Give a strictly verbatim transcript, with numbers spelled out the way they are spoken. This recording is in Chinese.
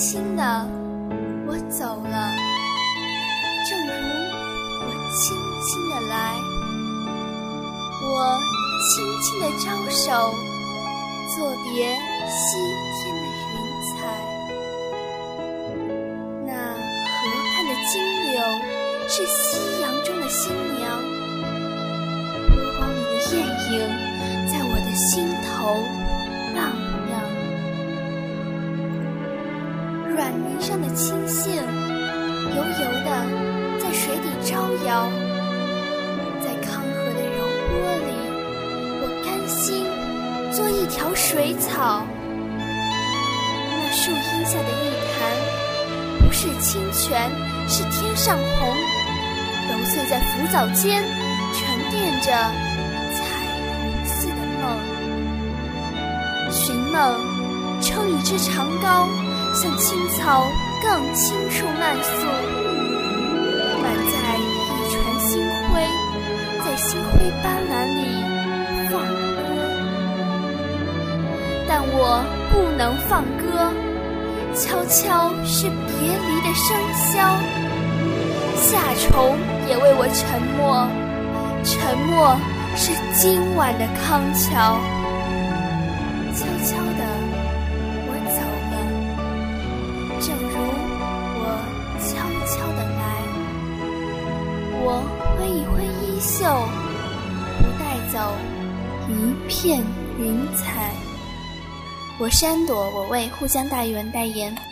轻的我走了，正如我轻轻的来，我轻轻的招手，作别西天的云彩。那河畔的金柳是夕阳中的新娘，波光里的艳影在我的心头荡漾，软泥上的青荇油油的在水底招摇，在康河的柔波里，我甘心做一条水草。那树荫下的一潭，不是清泉，是天上虹，揉碎在浮藻间，沉淀着寻梦。撑一支长篙，向青草更青处漫溯，满载一船星辉，在星辉斑斓里放歌。但我不能放歌，悄悄是别离的笙箫，夏虫也为我沉默，沉默是今晚的康桥。悄悄地我走了，正如我悄悄地来，我挥一挥衣袖，不带走一片云彩。我山朵，我为沪江大语文代言。